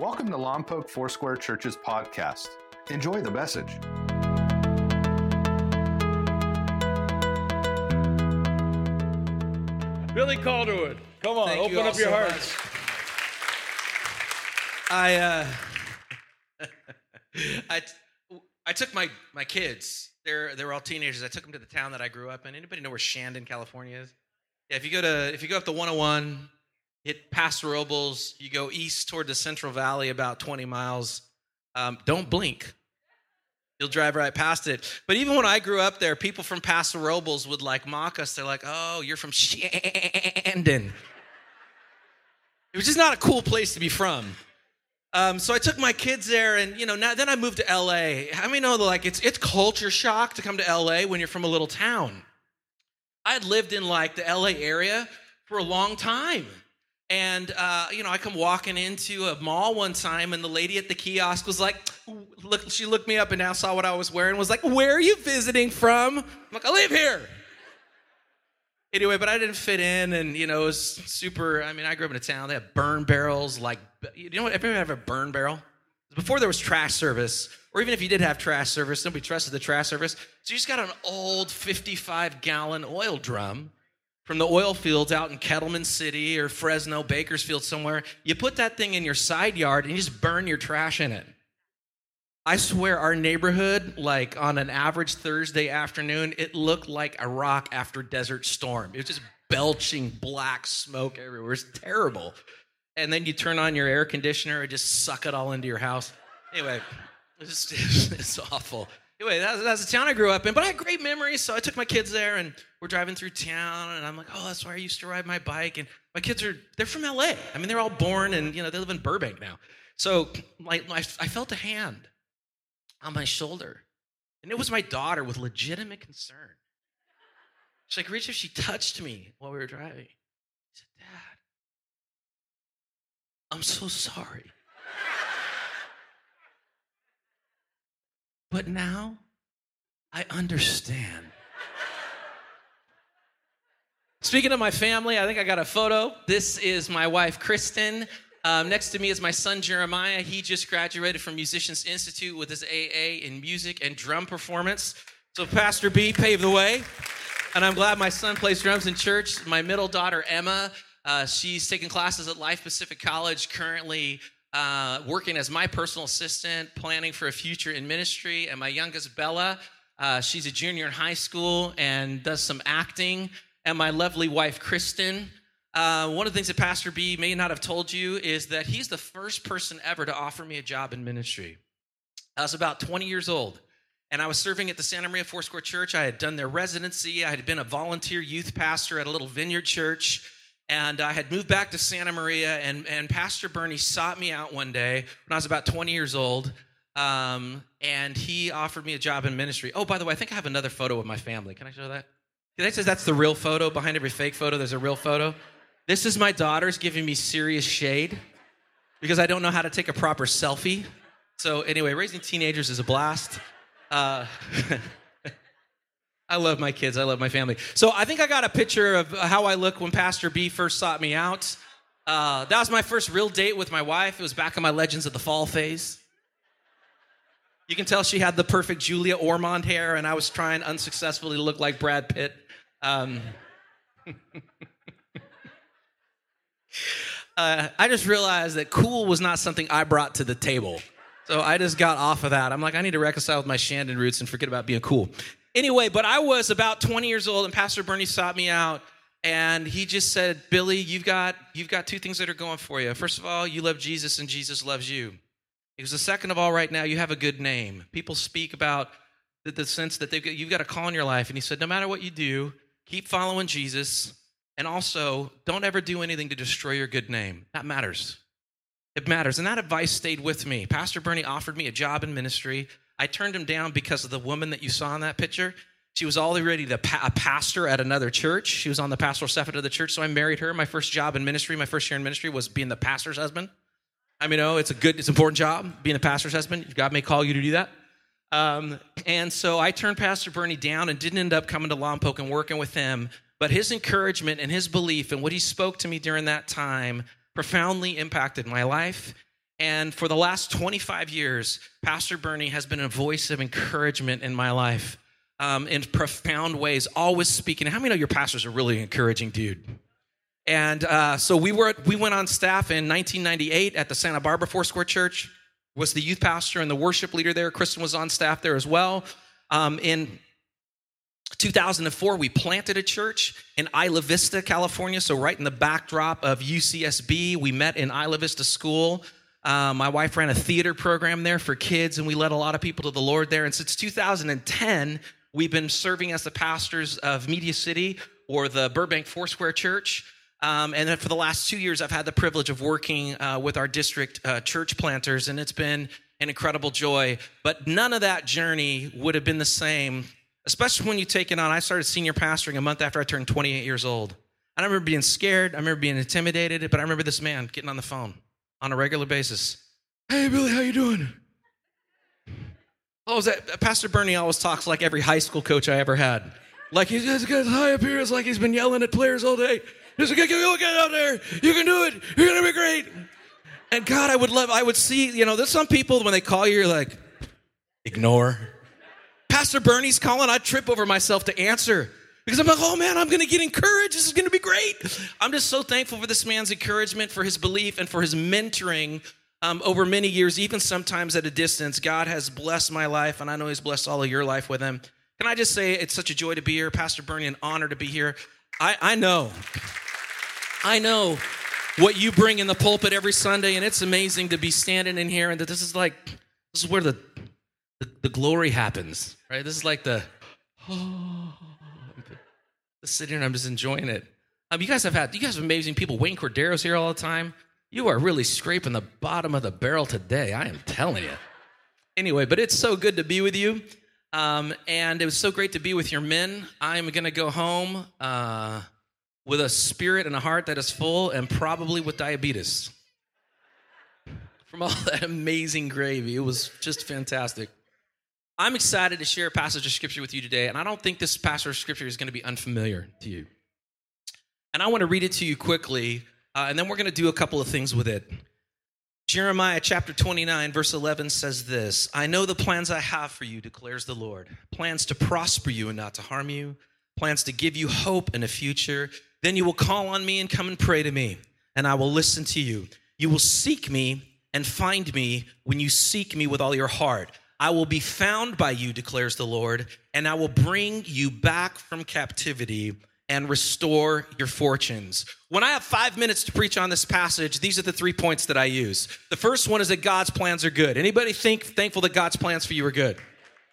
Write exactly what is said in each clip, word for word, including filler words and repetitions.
Welcome to Lompoc Foursquare Church's podcast. Enjoy the message. Billy Calderwood, come on, Thank open up your so hearts. Much. I uh, I, I took my my kids. They're they're all teenagers. I took them to the town that I grew up in. Anybody know where Shandon, California is? Yeah, if you go to if you go up the one oh one, hit Paso Robles, you go east toward the Central Valley about twenty miles. Um, don't blink. You'll drive right past it. But even when I grew up there, people from Paso Robles would like mock us. They're like, oh, you're from Shandon. It was just not a cool place to be from. Um, so I took my kids there, and you know, now, then I moved to L A. How many know that like it's it's culture shock to come to L A when you're from a little town? I'd lived in like the L A area for a long time. And, uh, you know, I come walking into a mall one time, and the lady at the kiosk was like, look, she looked me up and now saw what I was wearing, was like, where are you visiting from? I'm like, I live here. Anyway, but I didn't fit in, and, you know, it was super, I mean, I grew up in a town, they have burn barrels, like, you know what, everybody have a burn barrel? Before there was trash service, or even if you did have trash service, nobody trusted the trash service, so you just got an old fifty-five gallon oil drum from the oil fields out in Kettleman City or Fresno, Bakersfield, somewhere. You put that thing in your side yard and you just burn your trash in it. I swear our neighborhood, like on an average Thursday afternoon, it looked like Iraq after Desert Storm. It was just belching black smoke everywhere. It was terrible. And then you turn on your air conditioner and just suck it all into your house. Anyway, it's, it's awful. Anyway, that's, that's the town I grew up in, but I had great memories, so I took my kids there, and we're driving through town, and I'm like, oh, that's where I used to ride my bike, and my kids are, they're from L A. I mean, they're all born, and, you know, they live in Burbank now. So my, my, I felt a hand on my shoulder, and it was my daughter with legitimate concern. She's like, Richard, she touched me while we were driving. I said, Dad, I'm so sorry. But now, I understand. Speaking of my family, I think I got a photo. This is my wife, Kristen. Um, next to me is my son, Jeremiah. He just graduated from Musicians Institute with his A A in music and drum performance. So Pastor B paved the way. And I'm glad my son plays drums in church. My middle daughter, Emma, uh, she's taking classes at Life Pacific College currently. Uh, working as my personal assistant, planning for a future in ministry. And my youngest, Bella, uh, she's a junior in high school and does some acting. And my lovely wife, Kristen. Uh, one of the things that Pastor B may not have told you is that he's the first person ever to offer me a job in ministry. I was about twenty years old, and I was serving at the Santa Maria Foursquare Church. I had done their residency. I had been a volunteer youth pastor at a little vineyard church. And I had moved back to Santa Maria, and, and Pastor Bernie sought me out one day when I was about twenty years old, um, and he offered me a job in ministry. Oh, by the way, I think I have another photo of my family. Can I show that? Can I say that's the real photo? Behind every fake photo, there's a real photo. This is my daughter's giving me serious shade because I don't know how to take a proper selfie. So anyway, raising teenagers is a blast. Uh I love my kids. I love my family. So I think I got a picture of how I look when Pastor B first sought me out. Uh, that was my first real date with my wife. It was back in my Legends of the Fall phase. You can tell she had the perfect Julia Ormond hair, and I was trying unsuccessfully to look like Brad Pitt. Um, uh, I just realized that cool was not something I brought to the table. So I just got off of that. I'm like, I need to reconcile with my Shandon roots and forget about being cool. Anyway, but I was about twenty years old, and Pastor Bernie sought me out, and he just said, Billy, you've got you've got two things that are going for you. First of all, you love Jesus, and Jesus loves you. He goes, the second of all, right now, you have a good name. People speak about the, the sense that they've got, you've got a call in your life, and he said, no matter what you do, keep following Jesus, and also, don't ever do anything to destroy your good name. That matters. It matters, and that advice stayed with me. Pastor Bernie offered me a job in ministry. I turned him down because of the woman that you saw in that picture. She was already the pa- a pastor at another church. She was on the pastoral staff at another church, so I married her. My first job in ministry, my first year in ministry was being the pastor's husband. I mean, oh, it's a good, it's an important job, being a pastor's husband. God may call you to do that. Um, and so I turned Pastor Bernie down and didn't end up coming to Lompoc and working with him. But his encouragement and his belief and what he spoke to me during that time profoundly impacted my life. And for the last twenty-five years, Pastor Bernie has been a voice of encouragement in my life um, in profound ways, always speaking. How many know your pastor's a really encouraging dude? And uh, so we were we went on staff in nineteen ninety-eight at the Santa Barbara Foursquare Church. Was the youth pastor and the worship leader there. Kristen was on staff there as well. Um, in two thousand four, we planted a church in Isla Vista, California, so right in the backdrop of U C S B. We met in Isla Vista School. Um, my wife ran a theater program there for kids, and we led a lot of people to the Lord there. And since two thousand ten, we've been serving as the pastors of Media City or the Burbank Foursquare Church. Um, and then for the last two years, I've had the privilege of working uh, with our district uh, church planters, and it's been an incredible joy. But none of that journey would have been the same, especially when you take it on. I started senior pastoring a month after I turned twenty-eight years old. I remember being scared. I remember being intimidated. But I remember this man getting on the phone on a regular basis. Hey, Billy, how you doing? Oh, is that Pastor Bernie always talks like every high school coach I ever had. Like, he's just got high up here. It's like he's been yelling at players all day. Just get, get, get out there. You can do it. You're going to be great. And God, I would love, I would see, you know, there's some people when they call you, you're like, ignore. Pastor Bernie's calling. I trip over myself to answer because I'm like, oh man, I'm going to get encouraged. This is going to be great. I'm just so thankful for this man's encouragement, for his belief, and for his mentoring um, over many years, even sometimes at a distance. God has blessed my life, and I know he's blessed all of your life with him. Can I just say it's such a joy to be here, Pastor Bernie, an honor to be here. I, I know. I know what you bring in the pulpit every Sunday, and it's amazing to be standing in here, and that this is like, this is where the the, the glory happens, right? This is like the, oh, just sitting here and I'm just enjoying it. Um, you guys have had, you guys have amazing people. Wayne Cordero's here all the time. You are really scraping the bottom of the barrel today, I am telling you. Anyway, but it's so good to be with you, um, and it was so great to be with your men. I'm going to go home, uh... with a spirit and a heart that is full and probably with diabetes from all that amazing gravy. It was just fantastic. I'm excited to share a passage of scripture with you today, and I don't think this passage of scripture is going to be unfamiliar to you. And I want to read it to you quickly, uh, and then we're going to do a couple of things with it. Jeremiah chapter twenty-nine, verse eleven says this, I know the plans I have for you, declares the Lord, plans to prosper you and not to harm you, plans to give you hope in the future. Then you will call on me and come and pray to me, and I will listen to you. You will seek me and find me when you seek me with all your heart. I will be found by you, declares the Lord, and I will bring you back from captivity and restore your fortunes. When I have five minutes to preach on this passage, these are the three points that I use. The first one is that God's plans are good. Anybody think thankful that God's plans for you are good?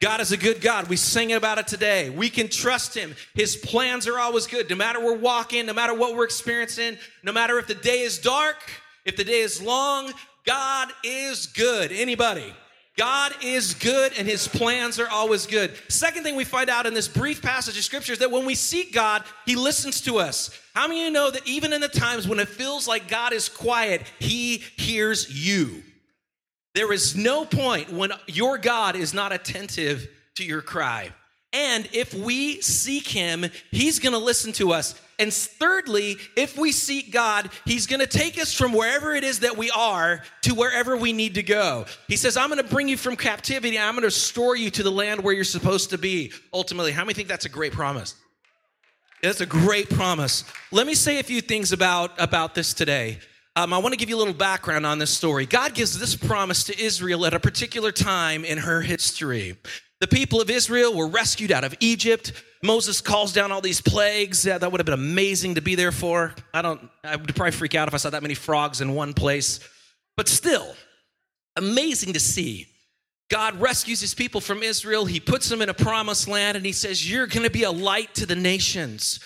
God is a good God. We sing about it today. We can trust him. His plans are always good. No matter we're walking, no matter what we're experiencing, no matter if the day is dark, if the day is long, God is good. Anybody? God is good and his plans are always good. Second thing we find out in this brief passage of scripture is that when we seek God, he listens to us. How many of you know that even in the times when it feels like God is quiet, he hears you? There is no point when your God is not attentive to your cry. And if we seek him, he's going to listen to us. And thirdly, if we seek God, he's going to take us from wherever it is that we are to wherever we need to go. He says, I'm going to bring you from captivity. I'm going to restore you to the land where you're supposed to be. Ultimately, how many think that's a great promise? That's a great promise. Let me say a few things about, about this today. Um, I want to give you a little background on this story. God gives this promise to Israel at a particular time in her history. The people of Israel were rescued out of Egypt. Moses calls down all these plagues. Yeah, that would have been amazing to be there for. I don't, I would probably freak out if I saw that many frogs in one place. But still, amazing to see. God rescues his people from Israel. He puts them in a promised land, and he says, you're going to be a light to the nations.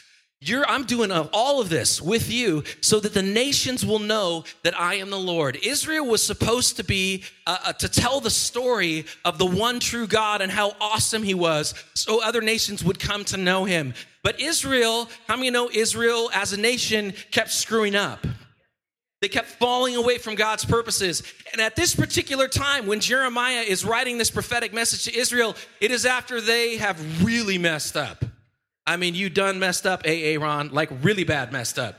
You're, I'm doing all of this with you so that the nations will know that I am the Lord. Israel was supposed to be, uh, uh, to tell the story of the one true God and how awesome he was so other nations would come to know him. But Israel, how many know Israel as a nation kept screwing up? They kept falling away from God's purposes. And at this particular time, when Jeremiah is writing this prophetic message to Israel, it is after they have really messed up. I mean, you done messed up, A A Ron, like really bad messed up.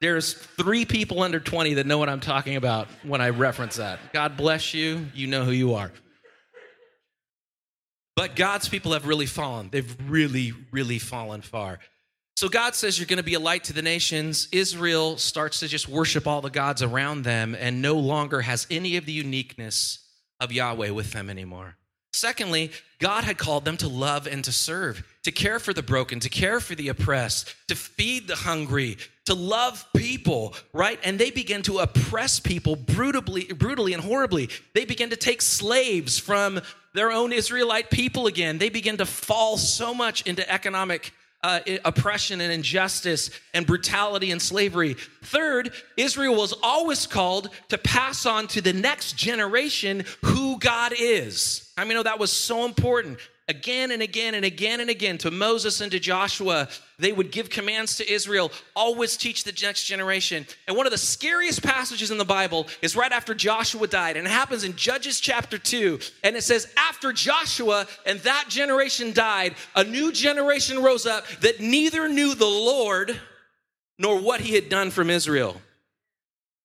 There's three people under twenty that know what I'm talking about when I reference that. God bless you. You know who you are. But God's people have really fallen. They've really, really fallen far. So God says you're going to be a light to the nations. Israel starts to just worship all the gods around them and no longer has any of the uniqueness of Yahweh with them anymore. Secondly, God had called them to love and to serve, to care for the broken, to care for the oppressed, to feed the hungry, to love people, right? And they begin to oppress people brutally, brutally and horribly. They begin to take slaves from their own Israelite people again. They begin to fall so much into economic uh, oppression and injustice and brutality and slavery. Third, Israel was always called to pass on to the next generation who God is. I mean, oh, that was so important. Again and again and again and again to Moses and to Joshua, they would give commands to Israel, always teach the next generation. And one of the scariest passages in the Bible is right after Joshua died, and it happens in Judges chapter two, and it says, after Joshua and that generation died, a new generation rose up that neither knew the Lord nor what he had done from Israel.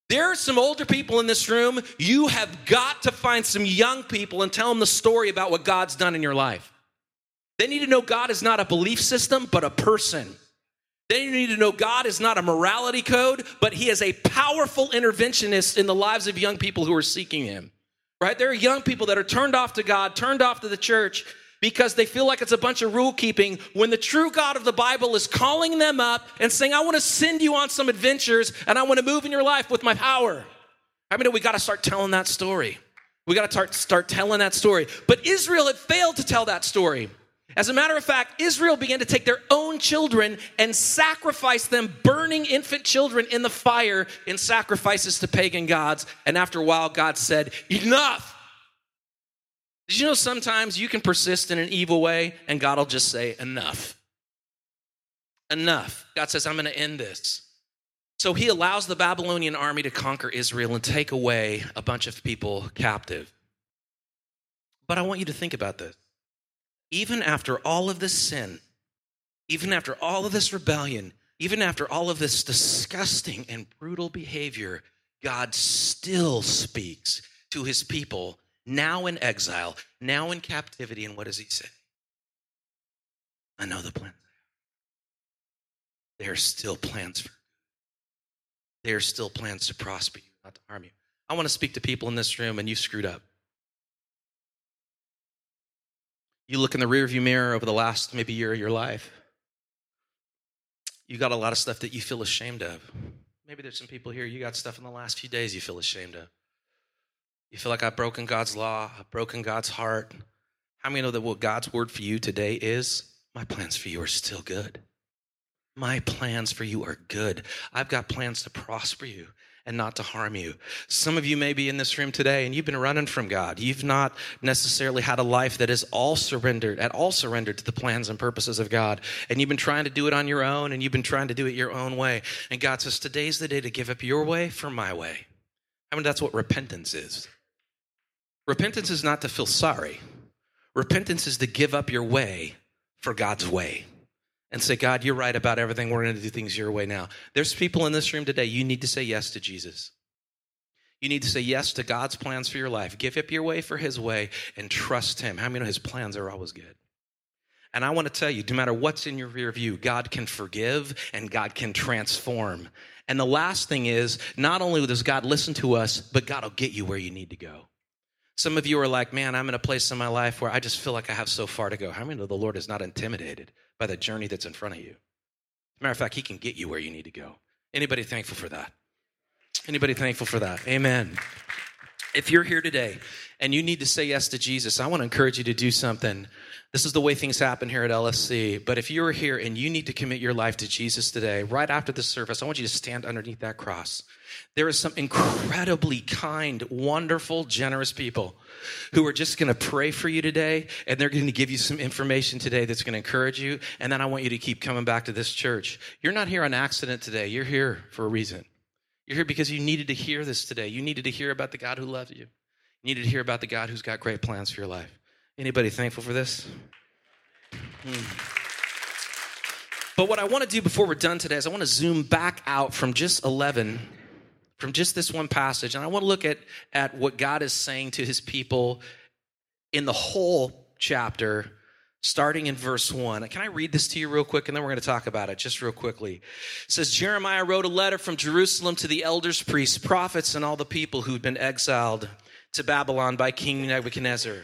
There are some older people in this room. You have got to find some young people and tell them the story about what God's done in your life. They need to know God is not a belief system, but a person. They need to know God is not a morality code, but he is a powerful interventionist in the lives of young people who are seeking him, right? There are young people that are turned off to God, turned off to the church because they feel like it's a bunch of rule keeping when the true God of the Bible is calling them up and saying, I want to send you on some adventures and I want to move in your life with my power. I mean, we got to start telling that story. We got to start telling that story. But Israel had failed to tell that story. As a matter of fact, Israel began to take their own children and sacrifice them, burning infant children in the fire in sacrifices to pagan gods. And after a while, God said, enough. Did you know sometimes you can persist in an evil way and God will just say, enough. Enough. God says, I'm going to end this. So he allows the Babylonian army to conquer Israel and take away a bunch of people captive. But I want you to think about this. Even after all of this sin, even after all of this rebellion, even after all of this disgusting and brutal behavior, God still speaks to his people now in exile, now in captivity. And what does he say? I know the plans. There are still plans for you. There are still plans to prosper you, not to harm you. I want to speak to people in this room and you screwed up. You look in the rearview mirror over the last maybe year of your life. You got a lot of stuff that you feel ashamed of. Maybe there's some people here, you got stuff in the last few days you feel ashamed of. You feel like I've broken God's law, I've broken God's heart. How many know that what God's word for you today is? My plans for you are still good. My plans for you are good. I've got plans to prosper you and not to harm you. Some of you may be in this room today and you've been running from God. You've not necessarily had a life that is all surrendered, at all surrendered to the plans and purposes of God. And you've been trying to do it on your own and you've been trying to do it your own way. And God says, today's the day to give up your way for my way. I mean, that's what repentance is. Repentance is not to feel sorry. Repentance is to give up your way for God's way. And say, God, you're right about everything. We're going to do things your way now. There's people in this room today, you need to say yes to Jesus. You need to say yes to God's plans for your life. Give up your way for his way and trust him. How many know his plans are always good? And I want to tell you, no matter what's in your rear view, God can forgive and God can transform. And the last thing is, not only does God listen to us, but God will get you where you need to go. Some of you are like, man, I'm in a place in my life where I just feel like I have so far to go. How many know the Lord is not intimidated by the journey that's in front of you? As a matter of fact, he can get you where you need to go. Anybody thankful for that? Anybody thankful for that? Amen. If you're here today and you need to say yes to Jesus, I want to encourage you to do something. This is the way things happen here at L F C. But if you're here and you need to commit your life to Jesus today, right after the service, I want you to stand underneath that cross. There is some incredibly kind, wonderful, generous people who are just going to pray for you today, and they're going to give you some information today that's going to encourage you, and then I want you to keep coming back to this church. You're not here on accident today. You're here for a reason. You're here because you needed to hear this today. You needed to hear about the God who loves you. You needed to hear about the God who's got great plans for your life. Anybody thankful for this? Mm. But what I want to do before we're done today is I want to zoom back out from just eleven, from just this one passage, and I want to look at, at what God is saying to his people in the whole chapter, starting in verse one. Can I read this to you real quick, and then we're going to talk about it just real quickly. It says, Jeremiah wrote a letter from Jerusalem to the elders, priests, prophets, and all the people who'd been exiled to Babylon by King Nebuchadnezzar.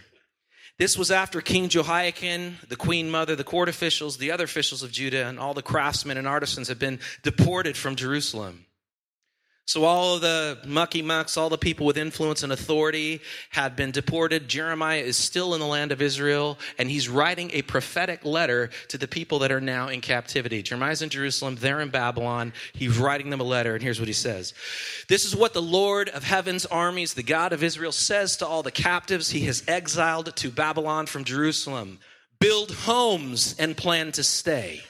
This was after King Jehoiachin, the queen mother, the court officials, the other officials of Judah, and all the craftsmen and artisans had been deported from Jerusalem. So all the mucky mucks, all the people with influence and authority had been deported. Jeremiah is still in the land of Israel, and he's writing a prophetic letter to the people that are now in captivity. Jeremiah's in Jerusalem, they're in Babylon. He's writing them a letter, and here's what he says. This is what the Lord of heaven's armies, the God of Israel, says to all the captives he has exiled to Babylon from Jerusalem. Build homes and plan to stay.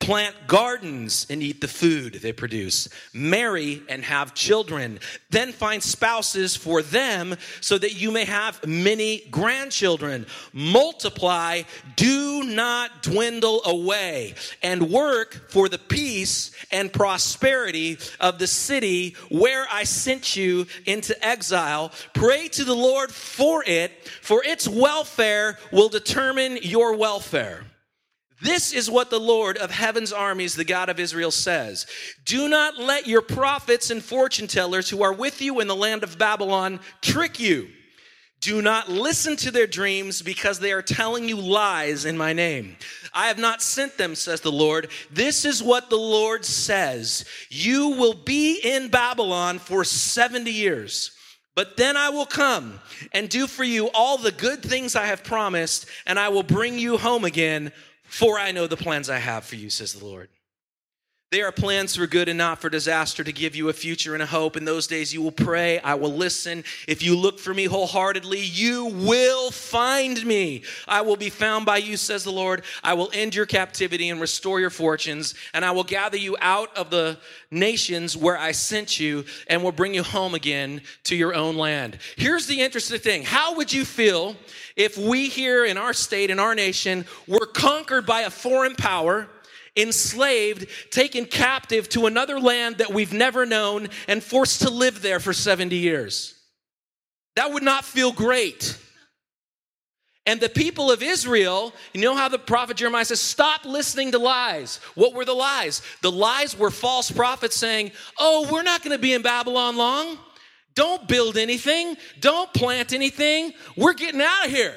Plant gardens and eat the food they produce. Marry and have children. Then find spouses for them so that you may have many grandchildren. Multiply, do not dwindle away, and work for the peace and prosperity of the city where I sent you into exile. Pray to the Lord for it, for its welfare will determine your welfare. This is what the Lord of heaven's armies, the God of Israel, says. Do not let your prophets and fortune tellers who are with you in the land of Babylon trick you. Do not listen to their dreams because they are telling you lies in my name. I have not sent them, says the Lord. This is what the Lord says. You will be in Babylon for seventy years. But then I will come and do for you all the good things I have promised, and I will bring you home again. For I know the plans I have for you, says the Lord. They are plans for good and not for disaster, to give you a future and a hope. In those days you will pray, I will listen. If you look for me wholeheartedly, you will find me. I will be found by you, says the Lord. I will end your captivity and restore your fortunes, and I will gather you out of the nations where I sent you and will bring you home again to your own land. Here's the interesting thing. How would you feel if we here in our state, in our nation, were conquered by a foreign power, enslaved, taken captive to another land that we've never known, and forced to live there for seventy years? That would not feel great. And the people of Israel, you know how the prophet Jeremiah says, stop listening to lies. What were the lies? The lies were false prophets saying, oh, we're not going to be in Babylon long. Don't build anything. Don't plant anything. We're getting out of here.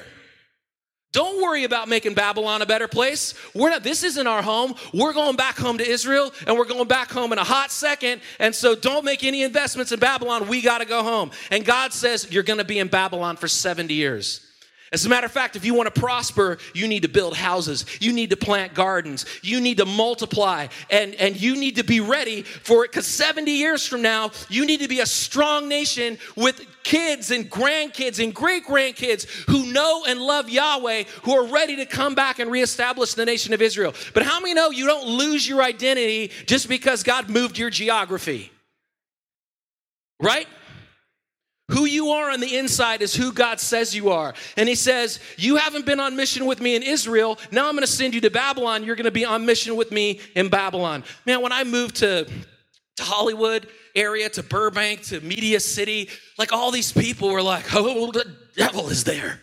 Don't worry about making Babylon a better place. We're not, this isn't our home. We're going back home to Israel, and we're going back home in a hot second. And so don't make any investments in Babylon. We got to go home. And God says, you're going to be in Babylon for seventy years. As a matter of fact, if you want to prosper, you need to build houses. You need to plant gardens. You need to multiply. And, and you need to be ready for it, because seventy years from now, you need to be a strong nation with kids and grandkids and great-grandkids who know and love Yahweh, who are ready to come back and reestablish the nation of Israel. But how many know you don't lose your identity just because God moved your geography? Right? Who you are on the inside is who God says you are. And he says, you haven't been on mission with me in Israel. Now I'm going to send you to Babylon. You're going to be on mission with me in Babylon. Man, when I moved to, to Hollywood area, to Burbank, to Media City, like all these people were like, oh, the devil is there.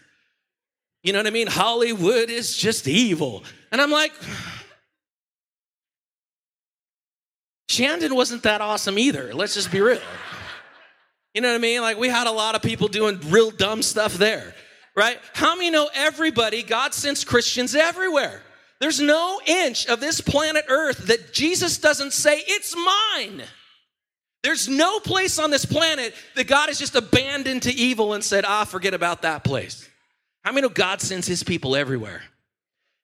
You know what I mean? Hollywood is just evil. And I'm like, Shandon wasn't that awesome either. Let's just be real. You know what I mean? Like, we had a lot of people doing real dumb stuff there, right? How many know everybody, God sends Christians everywhere? There's no inch of this planet Earth that Jesus doesn't say, it's mine. There's no place on this planet that God has just abandoned to evil and said, ah, forget about that place. How many know God sends his people everywhere?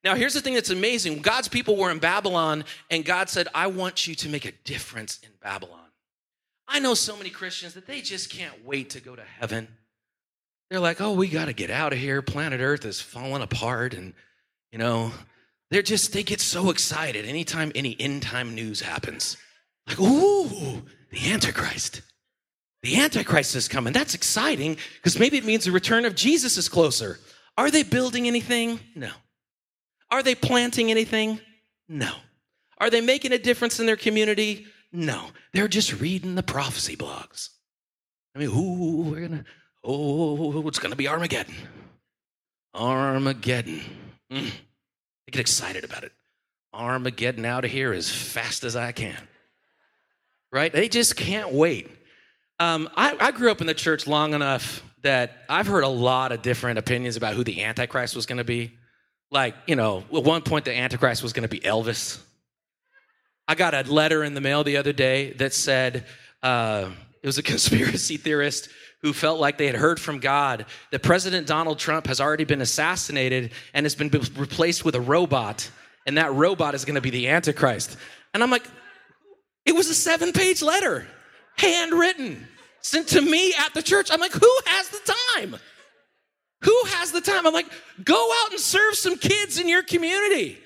Now, here's the thing that's amazing. God's people were in Babylon, and God said, I want you to make a difference in Babylon. I know so many Christians that they just can't wait to go to heaven. They're like, oh, we got to get out of here. Planet Earth is falling apart. And, you know, they're just, they get so excited anytime any end time news happens. Like, ooh, the Antichrist. The Antichrist is coming. That's exciting, because maybe it means the return of Jesus is closer. Are they building anything? No. Are they planting anything? No. Are they making a difference in their community? No, they're just reading the prophecy blogs. I mean, ooh, we're gonna, oh, it's gonna be Armageddon. Armageddon. Mm. I get excited about it. Armageddon out of here as fast as I can. Right? They just can't wait. Um, I, I grew up in the church long enough that I've heard a lot of different opinions about who the Antichrist was going to be. Like, you know, at one point the Antichrist was going to be Elvis. I got a letter in the mail the other day that said uh, it was a conspiracy theorist who felt like they had heard from God that President Donald Trump has already been assassinated and has been replaced with a robot, and that robot is going to be the Antichrist. And I'm like, it was a seven-page letter, handwritten, sent to me at the church. I'm like, who has the time? Who has the time? I'm like, go out and serve some kids in your community.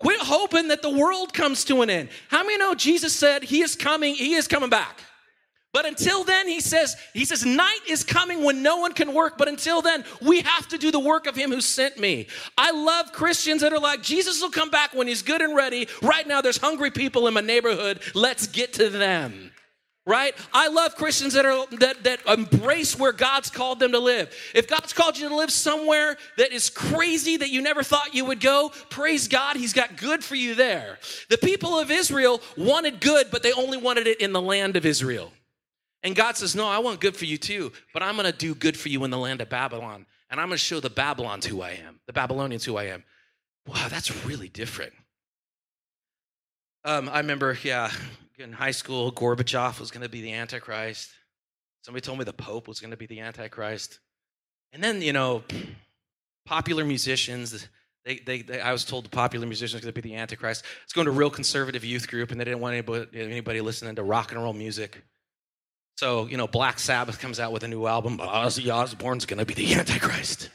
Quit hoping that the world comes to an end. How many know Jesus said he is coming, he is coming back? But until then, he says, he says, night is coming when no one can work. But until then, we have to do the work of him who sent me. I love Christians that are like, Jesus will come back when he's good and ready. Right now, there's hungry people in my neighborhood. Let's get to them. Right? I love Christians that are that that embrace where God's called them to live. If God's called you to live somewhere that is crazy that you never thought you would go, praise God, he's got good for you there. The people of Israel wanted good, but they only wanted it in the land of Israel. And God says, no, I want good for you too, but I'm going to do good for you in the land of Babylon. And I'm going to show the Babylons who I am, the Babylonians who I am. Wow, that's really different. Um, I remember, yeah, in high school, Gorbachev was going to be the Antichrist. Somebody told me the Pope was going to be the Antichrist. And then, you know, popular musicians, they, they, they I was told the popular musicians were going to be the Antichrist. I was going to a real conservative youth group, and they didn't want anybody, anybody listening to rock and roll music. So, you know, Black Sabbath comes out with a new album, but Ozzy Osbourne's going to be the Antichrist.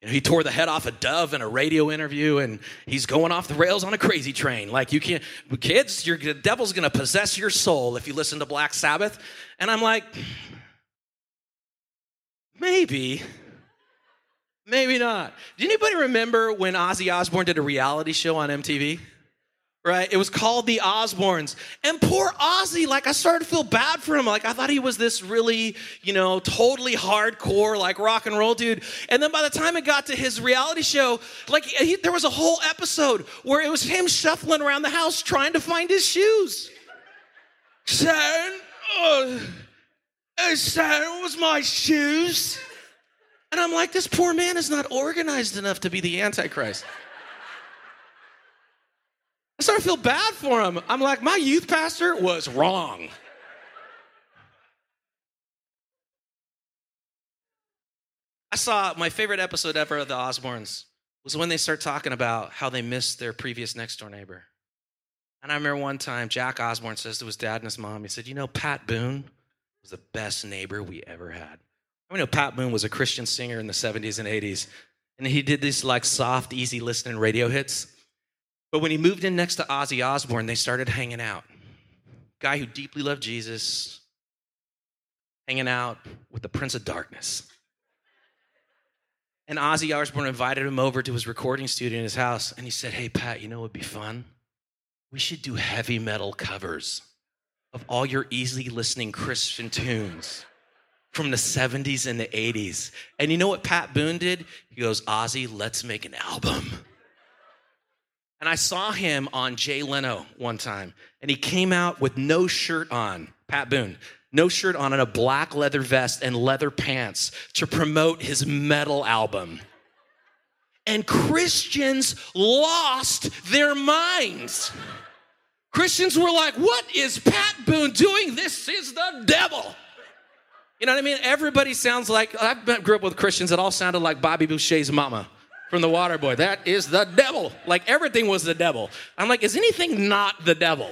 You know, he tore the head off a dove in a radio interview, and he's going off the rails on a crazy train. Like, you can't, kids, you're, the devil's going to possess your soul if you listen to Black Sabbath. And I'm like, maybe, maybe not. Do anybody remember when Ozzy Osbourne did a reality show on M T V? Right? It was called The Osbournes. And poor Ozzy, like, I started to feel bad for him. Like, I thought he was this really, you know, totally hardcore, like, rock and roll dude. And then by the time it got to his reality show, like, he, there was a whole episode where it was him shuffling around the house trying to find his shoes. Sharon, oh, Sharon was my shoes. And I'm like, this poor man is not organized enough to be the Antichrist. I started to feel bad for him. I'm like, my youth pastor was wrong. I saw my favorite episode ever of the Osbournes was when they start talking about how they missed their previous next door neighbor. And I remember one time Jack Osbourne says to his dad and his mom, he said, you know, Pat Boone was the best neighbor we ever had. I know Pat Boone was a Christian singer in the seventies and eighties. And he did these like soft, easy listening radio hits. But when he moved in next to Ozzy Osbourne, they started hanging out. Guy who deeply loved Jesus, hanging out with the Prince of Darkness. And Ozzy Osbourne invited him over to his recording studio in his house, and he said, hey, Pat, you know what would be fun? We should do heavy metal covers of all your easily listening Christian tunes from the seventies and the eighties. And you know what Pat Boone did? He goes, Ozzy, let's make an album. And I saw him on Jay Leno one time, and he came out with no shirt on, Pat Boone, no shirt on and a black leather vest and leather pants to promote his metal album. And Christians lost their minds. Christians were like, what is Pat Boone doing? This is the devil. You know what I mean? Everybody sounds like, I grew up with Christians that all sounded like Bobby Boucher's mama from The Waterboy. That is the devil. Like, everything was the devil. I'm like, is anything not the devil?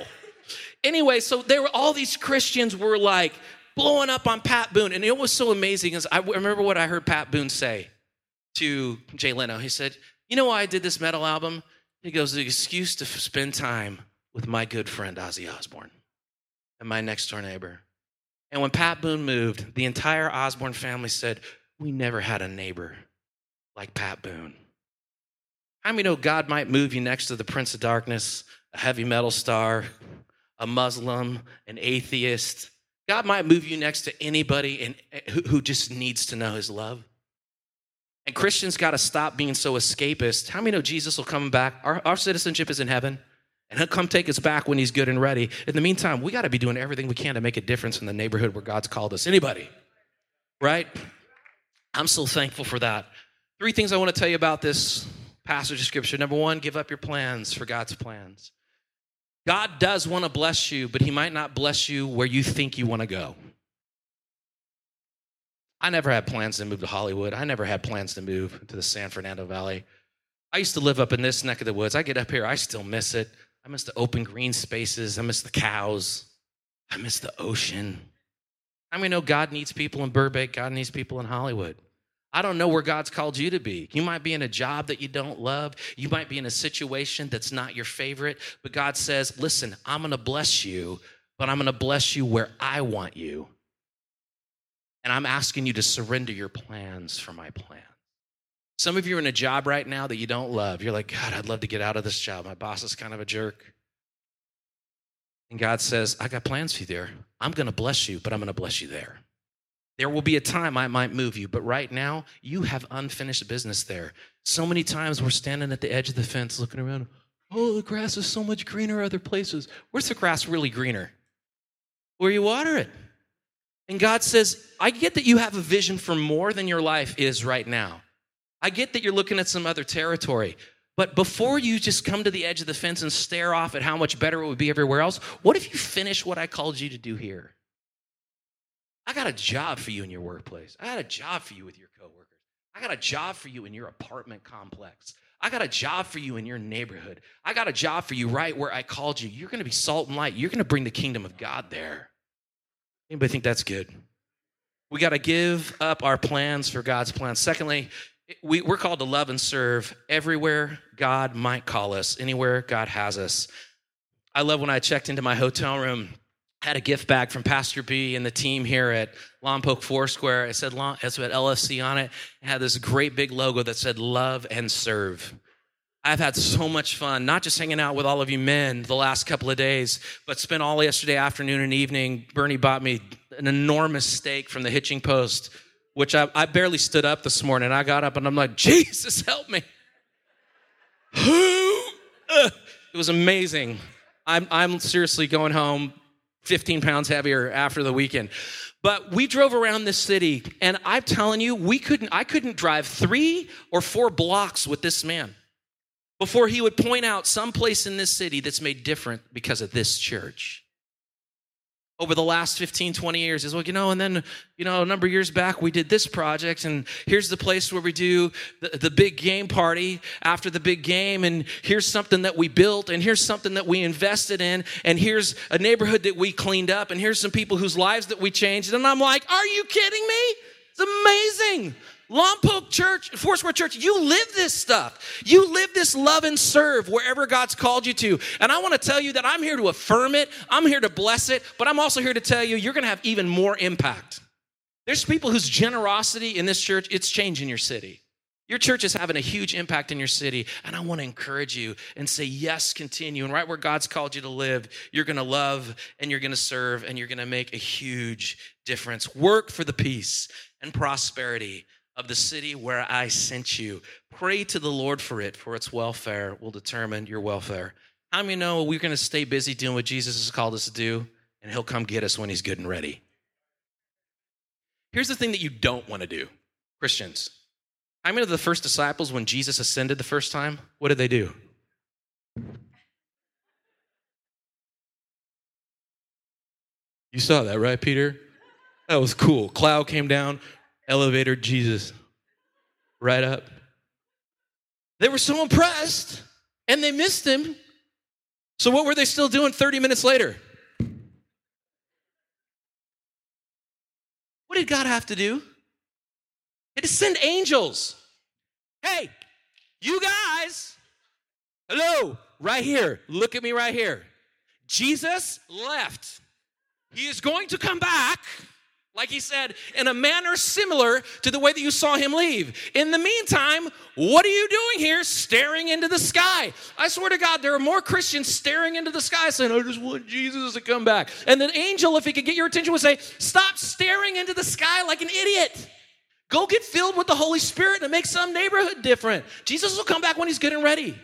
Anyway, so there were all these Christians were like blowing up on Pat Boone. And it was so amazing. Is I remember what I heard Pat Boone say to Jay Leno. He said, you know why I did this metal album? He goes, the excuse to spend time with my good friend Ozzy Osbourne and my next door neighbor. And when Pat Boone moved, the entire Osbourne family said, we never had a neighbor like Pat Boone. How many know God might move you next to the Prince of Darkness, a heavy metal star, a Muslim, an atheist. God might move you next to anybody and who just needs to know his love. And Christians got to stop being so escapist. How many know Jesus will come back? Our, our citizenship is in heaven, and he'll come take us back when he's good and ready. In the meantime, we got to be doing everything we can to make a difference in the neighborhood where God's called us. Anybody, right? I'm so thankful for that. Three things I want to tell you about this passage of Scripture. Number one, give up your plans for God's plans. God does want to bless you, but he might not bless you where you think you want to go. I never had plans to move to Hollywood. I never had plans to move to the San Fernando Valley. I used to live up in this neck of the woods. I get up here, I still miss it. I miss the open green spaces. I miss the cows. I miss the ocean. I mean, no, God needs people in Burbank. God needs people in Hollywood. I don't know where God's called you to be. You might be in a job that you don't love. You might be in a situation that's not your favorite. But God says, listen, I'm going to bless you, but I'm going to bless you where I want you. And I'm asking you to surrender your plans for my plan. Some of you are in a job right now that you don't love. You're like, God, I'd love to get out of this job. My boss is kind of a jerk. And God says, I got plans for you there. I'm going to bless you, but I'm going to bless you there. There will be a time I might move you, but right now you have unfinished business there. So many times we're standing at the edge of the fence looking around. Oh, the grass is so much greener other places. Where's the grass really greener? Where you water it. And God says, I get that you have a vision for more than your life is right now. I get that you're looking at some other territory. But before you just come to the edge of the fence and stare off at how much better it would be everywhere else, what if you finish what I called you to do here? I got a job for you in your workplace. I got a job for you with your coworkers. I got a job for you in your apartment complex. I got a job for you in your neighborhood. I got a job for you right where I called you. You're going to be salt and light. You're going to bring the kingdom of God there. Anybody think that's good? We got to give up our plans for God's plans. Secondly, We, we're called to love and serve everywhere God might call us, anywhere God has us. I love when I checked into my hotel room, had a gift bag from Pastor B and the team here at Lompoc Foursquare. It said, it said L F C on it. It had this great big logo that said love and serve. I've had so much fun, not just hanging out with all of you men the last couple of days, but spent all yesterday afternoon and evening. Bernie bought me an enormous steak from the hitching post, which I, I barely stood up this morning. I got up and I'm like, Jesus, help me. It was amazing. I'm, I'm seriously going home fifteen pounds heavier after the weekend. But we drove around this city, and I'm telling you, we couldn't. I couldn't drive three or four blocks with this man before he would point out some place in this city that's made different because of this church. Over the last fifteen, twenty years is, well, you know, and then, you know, a number of years back, we did this project, and here's the place where we do the, the big game party after the big game, and here's something that we built, and here's something that we invested in, and here's a neighborhood that we cleaned up, and here's some people whose lives that we changed. And I'm like, are you kidding me? It's amazing. Lompoc Church, Foursquare Church, you live this stuff. You live this love and serve wherever God's called you to. And I want to tell you that I'm here to affirm it. I'm here to bless it. But I'm also here to tell you, you're going to have even more impact. There's people whose generosity in this church, it's changing your city. Your church is having a huge impact in your city. And I want to encourage you and say, yes, continue. And right where God's called you to live, you're going to love and you're going to serve and you're going to make a huge difference. Work for the peace and prosperity of the city where I sent you. Pray to the Lord for it, for its welfare will determine your welfare. How many know we're going to stay busy doing what Jesus has called us to do, and he'll come get us when he's good and ready? Here's the thing that you don't want to do, Christians. How many of the first disciples, when Jesus ascended the first time, what did they do? You saw that, right, Peter? That was cool. Cloud came down. Elevator Jesus right up. They were so impressed, and they missed him. So what were they still doing thirty minutes later? What did God have to do? He had to send angels. Hey, you guys, hello, right here. Look at me right here. Jesus left. He is going to come back. Like he said, in a manner similar to the way that you saw him leave. In the meantime, what are you doing here staring into the sky? I swear to God, there are more Christians staring into the sky saying, I just want Jesus to come back. And the angel, if he could get your attention, would say, stop staring into the sky like an idiot. Go get filled with the Holy Spirit and make some neighborhood different. Jesus will come back when he's good and ready.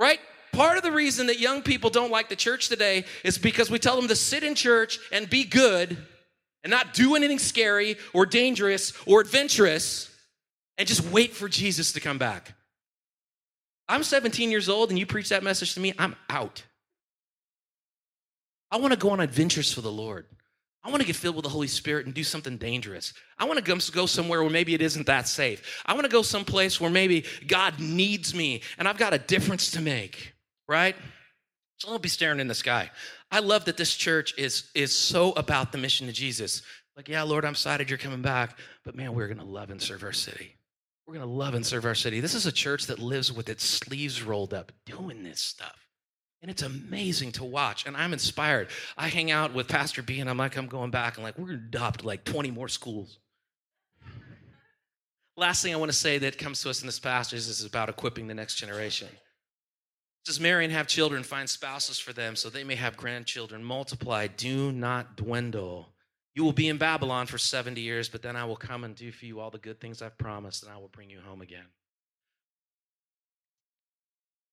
Right? Part of the reason that young people don't like the church today is because we tell them to sit in church and be good and not do anything scary or dangerous or adventurous and just wait for Jesus to come back. I'm seventeen years old and you preach that message to me, I'm out. I want to go on adventures for the Lord. I want to get filled with the Holy Spirit and do something dangerous. I want to go somewhere where maybe it isn't that safe. I want to go someplace where maybe God needs me and I've got a difference to make. Right? So don't be staring in the sky. I love that this church is, is so about the mission of Jesus. Like, yeah, Lord, I'm excited you're coming back, but man, we're going to love and serve our city. We're going to love and serve our city. This is a church that lives with its sleeves rolled up doing this stuff. And it's amazing to watch, and I'm inspired. I hang out with Pastor B, and I'm like, I'm going back. I'm like, we're going to adopt like twenty more schools. Last thing I want to say that comes to us in this passage is, is about equipping the next generation. Says, marry and have children, find spouses for them, so they may have grandchildren. Multiply, do not dwindle. You will be in Babylon for seventy years, but then I will come and do for you all the good things I've promised, and I will bring you home again.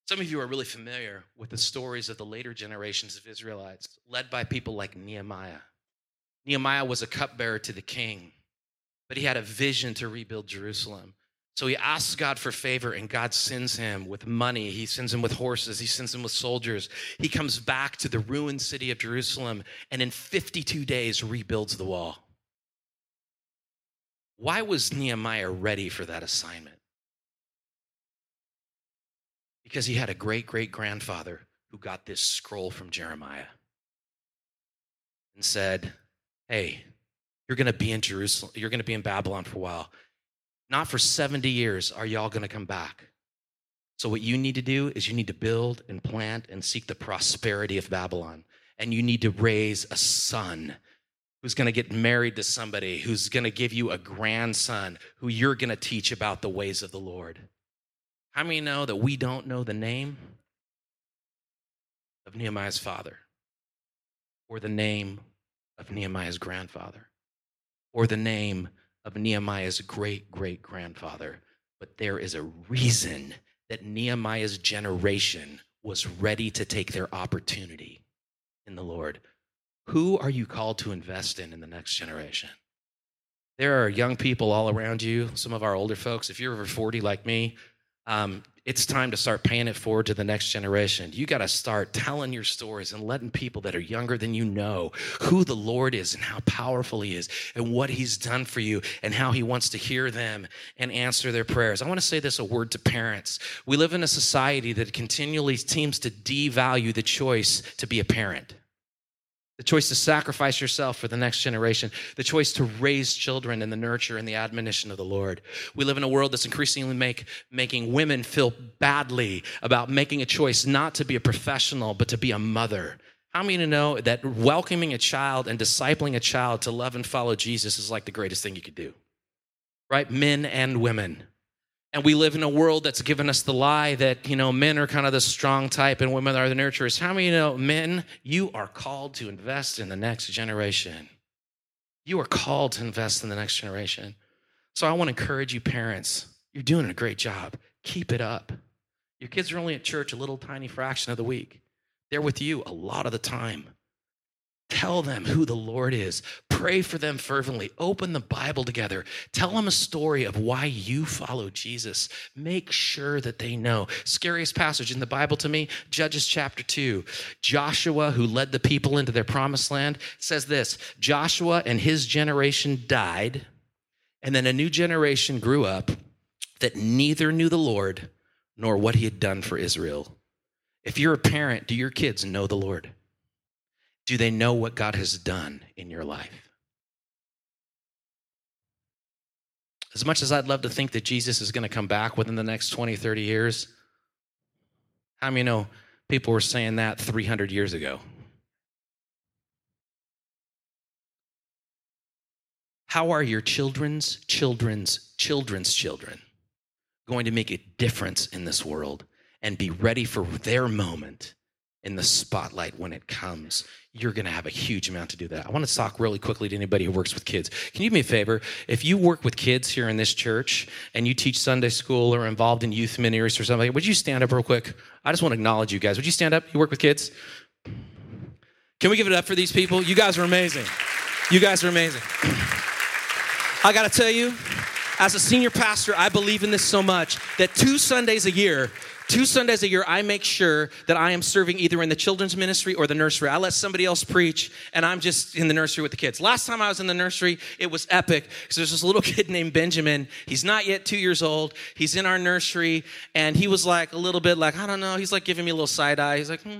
Some of you are really familiar with the stories of the later generations of Israelites, led by people like Nehemiah. Nehemiah was a cupbearer to the king, but he had a vision to rebuild Jerusalem. So he asks God for favor, and God sends him with money. He sends him with horses. He sends him with soldiers. He comes back to the ruined city of Jerusalem, and in fifty-two days rebuilds the wall. Why was Nehemiah ready for that assignment? Because he had a great-great-grandfather who got this scroll from Jeremiah and said, hey, you're going to be in Jerusalem. You're going to be in Babylon for a while. Not for seventy years are y'all going to come back. So what you need to do is you need to build and plant and seek the prosperity of Babylon. And you need to raise a son who's going to get married to somebody, who's going to give you a grandson, who you're going to teach about the ways of the Lord. How many know that we don't know the name of Nehemiah's father or the name of Nehemiah's grandfather or the name of Nehemiah's great-great-grandfather, but there is a reason that Nehemiah's generation was ready to take their opportunity in the Lord. Who are you called to invest in in the next generation? There are young people all around you, some of our older folks. If you're over forty like me, um, it's time to start paying it forward to the next generation. You got to start telling your stories and letting people that are younger than you know who the Lord is and how powerful he is and what he's done for you and how he wants to hear them and answer their prayers. I want to say this, a word to parents. We live in a society that continually seems to devalue the choice to be a parent. The choice to sacrifice yourself for the next generation, the choice to raise children in the nurture and the admonition of the Lord. We live in a world that's increasingly make, making women feel badly about making a choice not to be a professional, but to be a mother. How many know that welcoming a child and discipling a child to love and follow Jesus is like the greatest thing you could do? Right? Men and women. And we live in a world that's given us the lie that, you know, men are kind of the strong type and women are the nurturers. How many know, men, you are called to invest in the next generation. You are called to invest in the next generation. So I want to encourage you parents. You're doing a great job. Keep it up. Your kids are only at church a little tiny fraction of the week. They're with you a lot of the time. Tell them who the Lord is. Pray for them fervently. Open the Bible together. Tell them a story of why you follow Jesus. Make sure that they know. Scariest passage in the Bible to me, Judges chapter two. Joshua, who led the people into their promised land, says this, Joshua and his generation died, and then a new generation grew up that neither knew the Lord nor what he had done for Israel. If you're a parent, do your kids know the Lord? Do they know what God has done in your life? As much as I'd love to think that Jesus is going to come back within the next twenty, thirty years, how many know people were saying that three hundred years ago? How are your children's children's children's children going to make a difference in this world and be ready for their moment in the spotlight when it comes? You're going to have a huge amount to do that. I want to talk really quickly to anybody who works with kids. Can you do me a favor? If you work with kids here in this church and you teach Sunday school or involved in youth ministries or something, would you stand up real quick? I just want to acknowledge you guys. Would you stand up? You work with kids? Can we give it up for these people? You guys are amazing. You guys are amazing. I got to tell you, as a senior pastor, I believe in this so much that two Sundays a year, Two Sundays a year, I make sure that I am serving either in the children's ministry or the nursery. I let somebody else preach, and I'm just in the nursery with the kids. Last time I was in the nursery, it was epic, because there's this little kid named Benjamin. He's not yet two years old. He's in our nursery, and he was like a little bit like, I don't know. He's like giving me a little side eye. He's like, hmm,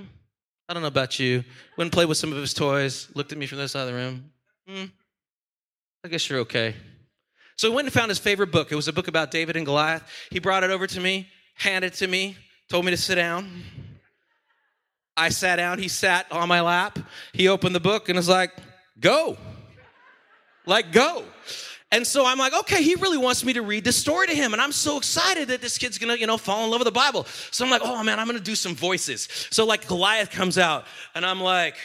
I don't know about you. Went and played with some of his toys, looked at me from this side of the room. Hmm, I guess you're okay. So he went and found his favorite book. It was a book about David and Goliath. He brought it over to me. Handed it to me, told me to sit down. I sat down. He sat on my lap. He opened the book and was like, go. Like, go. And so I'm like, okay, he really wants me to read this story to him. And I'm so excited that this kid's going to, you know, fall in love with the Bible. So I'm like, oh, man, I'm going to do some voices. So, like, Goliath comes out. And I'm like,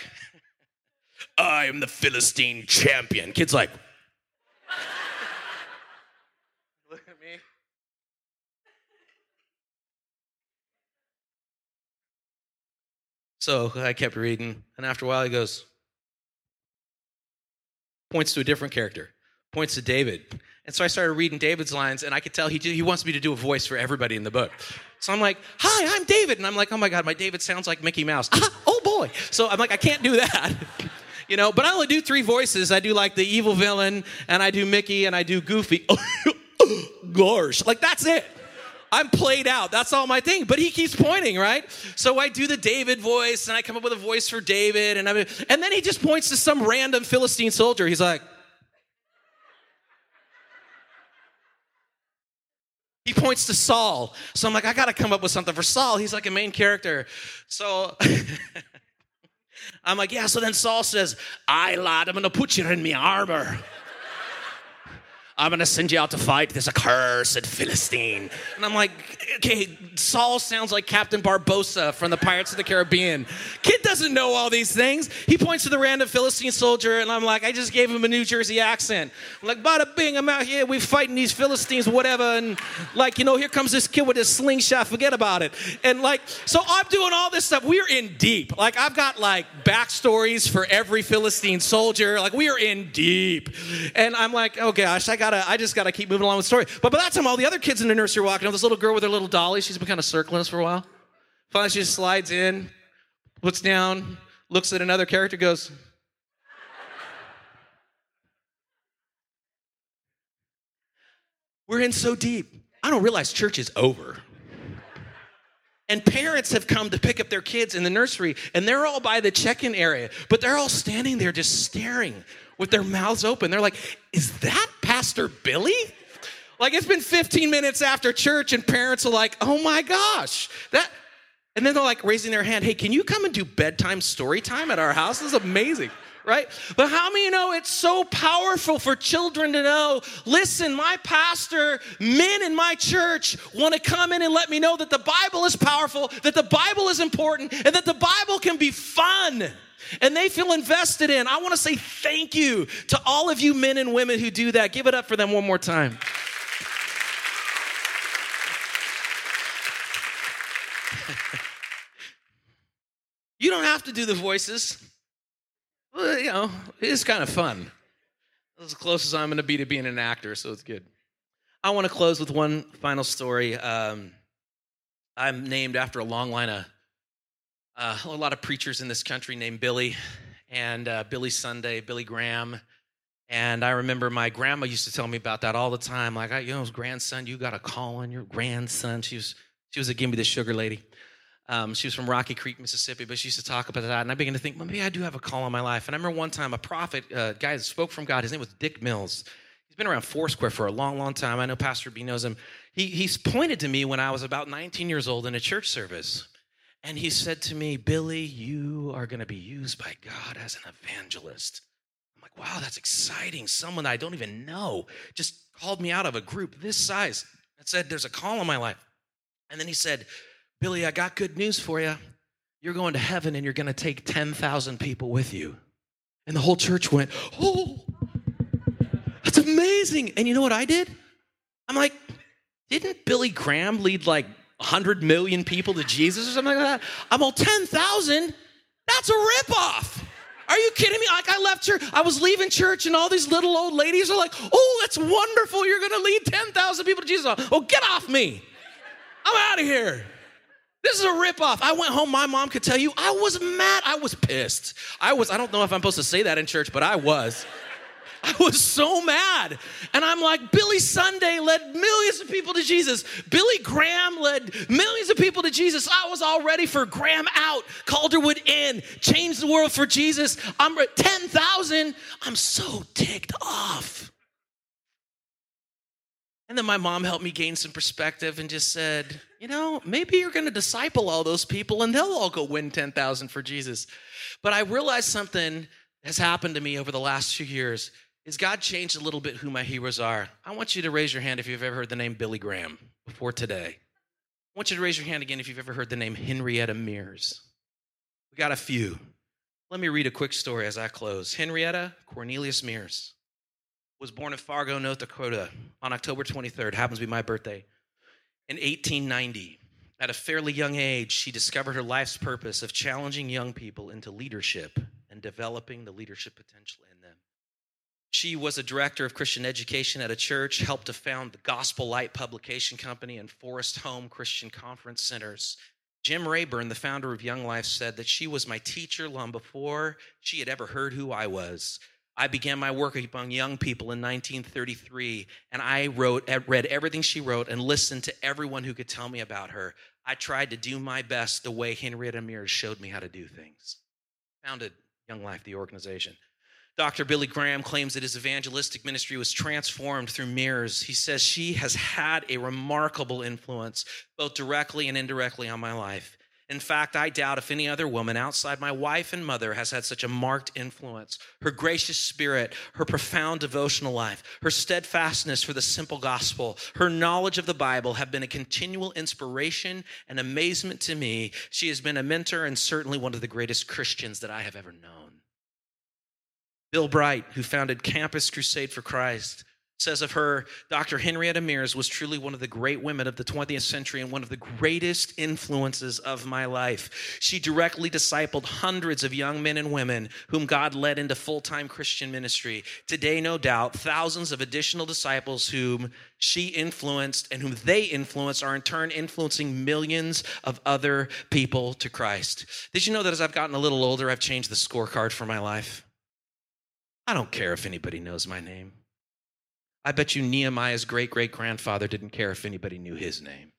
I am the Philistine champion. Kid's like, so I kept reading, and after a while he goes, points to a different character, points to David. And so I started reading David's lines, and I could tell he he wants me to do a voice for everybody in the book. So I'm like, hi, I'm David. And I'm like, oh my God, my David sounds like Mickey Mouse. Ah, oh boy. So I'm like, I can't do that. You know, but I only do three voices. I do like the evil villain, and I do Mickey, and I do Goofy. Oh, gosh, like that's it. I'm played out. That's all my thing. But he keeps pointing, right? So I do the David voice, and I come up with a voice for David. And I mean, and then he just points to some random Philistine soldier. He's like, he points to Saul. So I'm like, I got to come up with something for Saul. He's like a main character. So I'm like, yeah. So then Saul says, I lad, I'm going to put you in my armor. I'm going to send you out to fight this accursed Philistine. And I'm like, okay, Saul sounds like Captain Barbossa from the Pirates of the Caribbean. Kid doesn't know all these things. He points to the random Philistine soldier, and I'm like, I just gave him a New Jersey accent. I'm like, bada bing, I'm out here, we fighting these Philistines, whatever. And like, you know, here comes this kid with his slingshot, forget about it. And like, so I'm doing all this stuff. We're in deep. Like, I've got like backstories for every Philistine soldier. Like, we are in deep. And I'm like, oh gosh, I got I just got to keep moving along with the story. But by that time, all the other kids in the nursery are walking up. This little girl with her little dolly, she's been kind of circling us for a while. Finally, she just slides in, looks down, looks at another character, goes, we're in so deep. I don't realize church is over. And parents have come to pick up their kids in the nursery, and they're all by the check-in area, but they're all standing there just staring with their mouths open. They're like, is that Pastor Billy? Like, it's been fifteen minutes after church, and parents are like, oh my gosh. that. And then they're like raising their hand, hey, can you come and do bedtime story time at our house? This is amazing. Right? But how many know it's so powerful for children to know, listen, my pastor, men in my church want to come in and let me know that the Bible is powerful, that the Bible is important, and that the Bible can be fun. And they feel invested in. I want to say thank you to all of you men and women who do that. Give it up for them one more time. You don't have to do the voices. Well, you know, it's kind of fun. It's as close as I'm going to be to being an actor, so it's good. I want to close with one final story. Um, I'm named after a long line of, uh, a lot of preachers in this country named Billy, and uh, Billy Sunday, Billy Graham. And I remember my grandma used to tell me about that all the time. Like, I, you know, grandson, you got a calling, your grandson. She was, she was a gimme the sugar lady. Um, she was from Rocky Creek, Mississippi, but she used to talk about that. And I began to think, well, maybe I do have a call in my life. And I remember one time a prophet, a guy that spoke from God, his name was Dick Mills. He's been around Foursquare for a long, long time. I know Pastor B knows him. He he's pointed to me when I was about nineteen years old in a church service. And he said to me, Billy, you are going to be used by God as an evangelist. I'm like, wow, that's exciting. Someone I don't even know just called me out of a group this size and said, there's a call on my life. And then he said, Billy, I got good news for you. You're going to heaven and you're going to take ten thousand people with you. And the whole church went, oh, that's amazing. And you know what I did? I'm like, didn't Billy Graham lead like one hundred million people to Jesus or something like that? I'm all, ten thousand? That's a ripoff. Are you kidding me? Like I left church, I was leaving church and all these little old ladies are like, oh, that's wonderful. You're going to lead ten thousand people to Jesus. Oh, get off me. I'm out of here. This is a ripoff. I went home. My mom could tell you I was mad. I was pissed. I was, I don't know if I'm supposed to say that in church, but I was. I was so mad. And I'm like, Billy Sunday led millions of people to Jesus. Billy Graham led millions of people to Jesus. I was all ready for Graham out, Calderwood in, change the world for Jesus. I'm at ten thousand. I'm so ticked off. And then my mom helped me gain some perspective and just said, you know, maybe you're going to disciple all those people and they'll all go win ten thousand for Jesus. But I realized something has happened to me over the last few years is God changed a little bit who my heroes are. I want you to raise your hand if you've ever heard the name Billy Graham before today. I want you to raise your hand again if you've ever heard the name Henrietta Mears. We got a few. Let me read a quick story as I close. Henrietta Cornelius Mears was born in Fargo, North Dakota on October twenty-third, happens to be my birthday, in eighteen ninety. At a fairly young age, she discovered her life's purpose of challenging young people into leadership and developing the leadership potential in them. She was a director of Christian education at a church, helped to found the Gospel Light Publication Company and Forest Home Christian Conference Centers. Jim Rayburn, the founder of Young Life, said that she was my teacher long before she had ever heard who I was. I began my work among young people in nineteen thirty-three, and I wrote, read everything she wrote and listened to everyone who could tell me about her. I tried to do my best the way Henrietta Mears showed me how to do things. Founded Young Life, the organization. Doctor Billy Graham claims that his evangelistic ministry was transformed through Mears. He says she has had a remarkable influence, both directly and indirectly, on my life. In fact, I doubt if any other woman outside my wife and mother has had such a marked influence. Her gracious spirit, her profound devotional life, her steadfastness for the simple gospel, her knowledge of the Bible have been a continual inspiration and amazement to me. She has been a mentor and certainly one of the greatest Christians that I have ever known. Bill Bright, who founded Campus Crusade for Christ, says of her, Doctor Henrietta Mears was truly one of the great women of the twentieth century and one of the greatest influences of my life. She directly discipled hundreds of young men and women whom God led into full-time Christian ministry. Today, no doubt, thousands of additional disciples whom she influenced and whom they influenced are in turn influencing millions of other people to Christ. Did you know that as I've gotten a little older, I've changed the scorecard for my life? I don't care if anybody knows my name. I bet you Nehemiah's great-great-grandfather didn't care if anybody knew his name.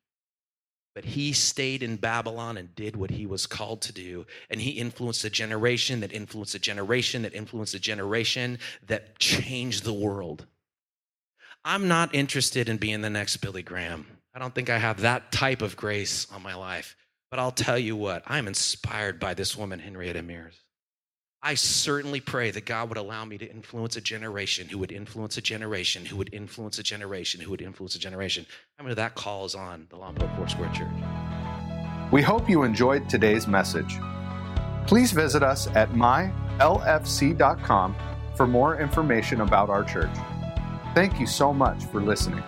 But he stayed in Babylon and did what he was called to do, and he influenced a generation that influenced a generation that influenced a generation that changed the world. I'm not interested in being the next Billy Graham. I don't think I have that type of grace on my life. But I'll tell you what, I'm inspired by this woman, Henrietta Mears. I certainly pray that God would allow me to influence a generation who would influence a generation who would influence a generation who would influence a generation. I mean, that call is on the Lompoc Foursquare Church. We hope you enjoyed today's message. Please visit us at my l f c dot com for more information about our church. Thank you so much for listening.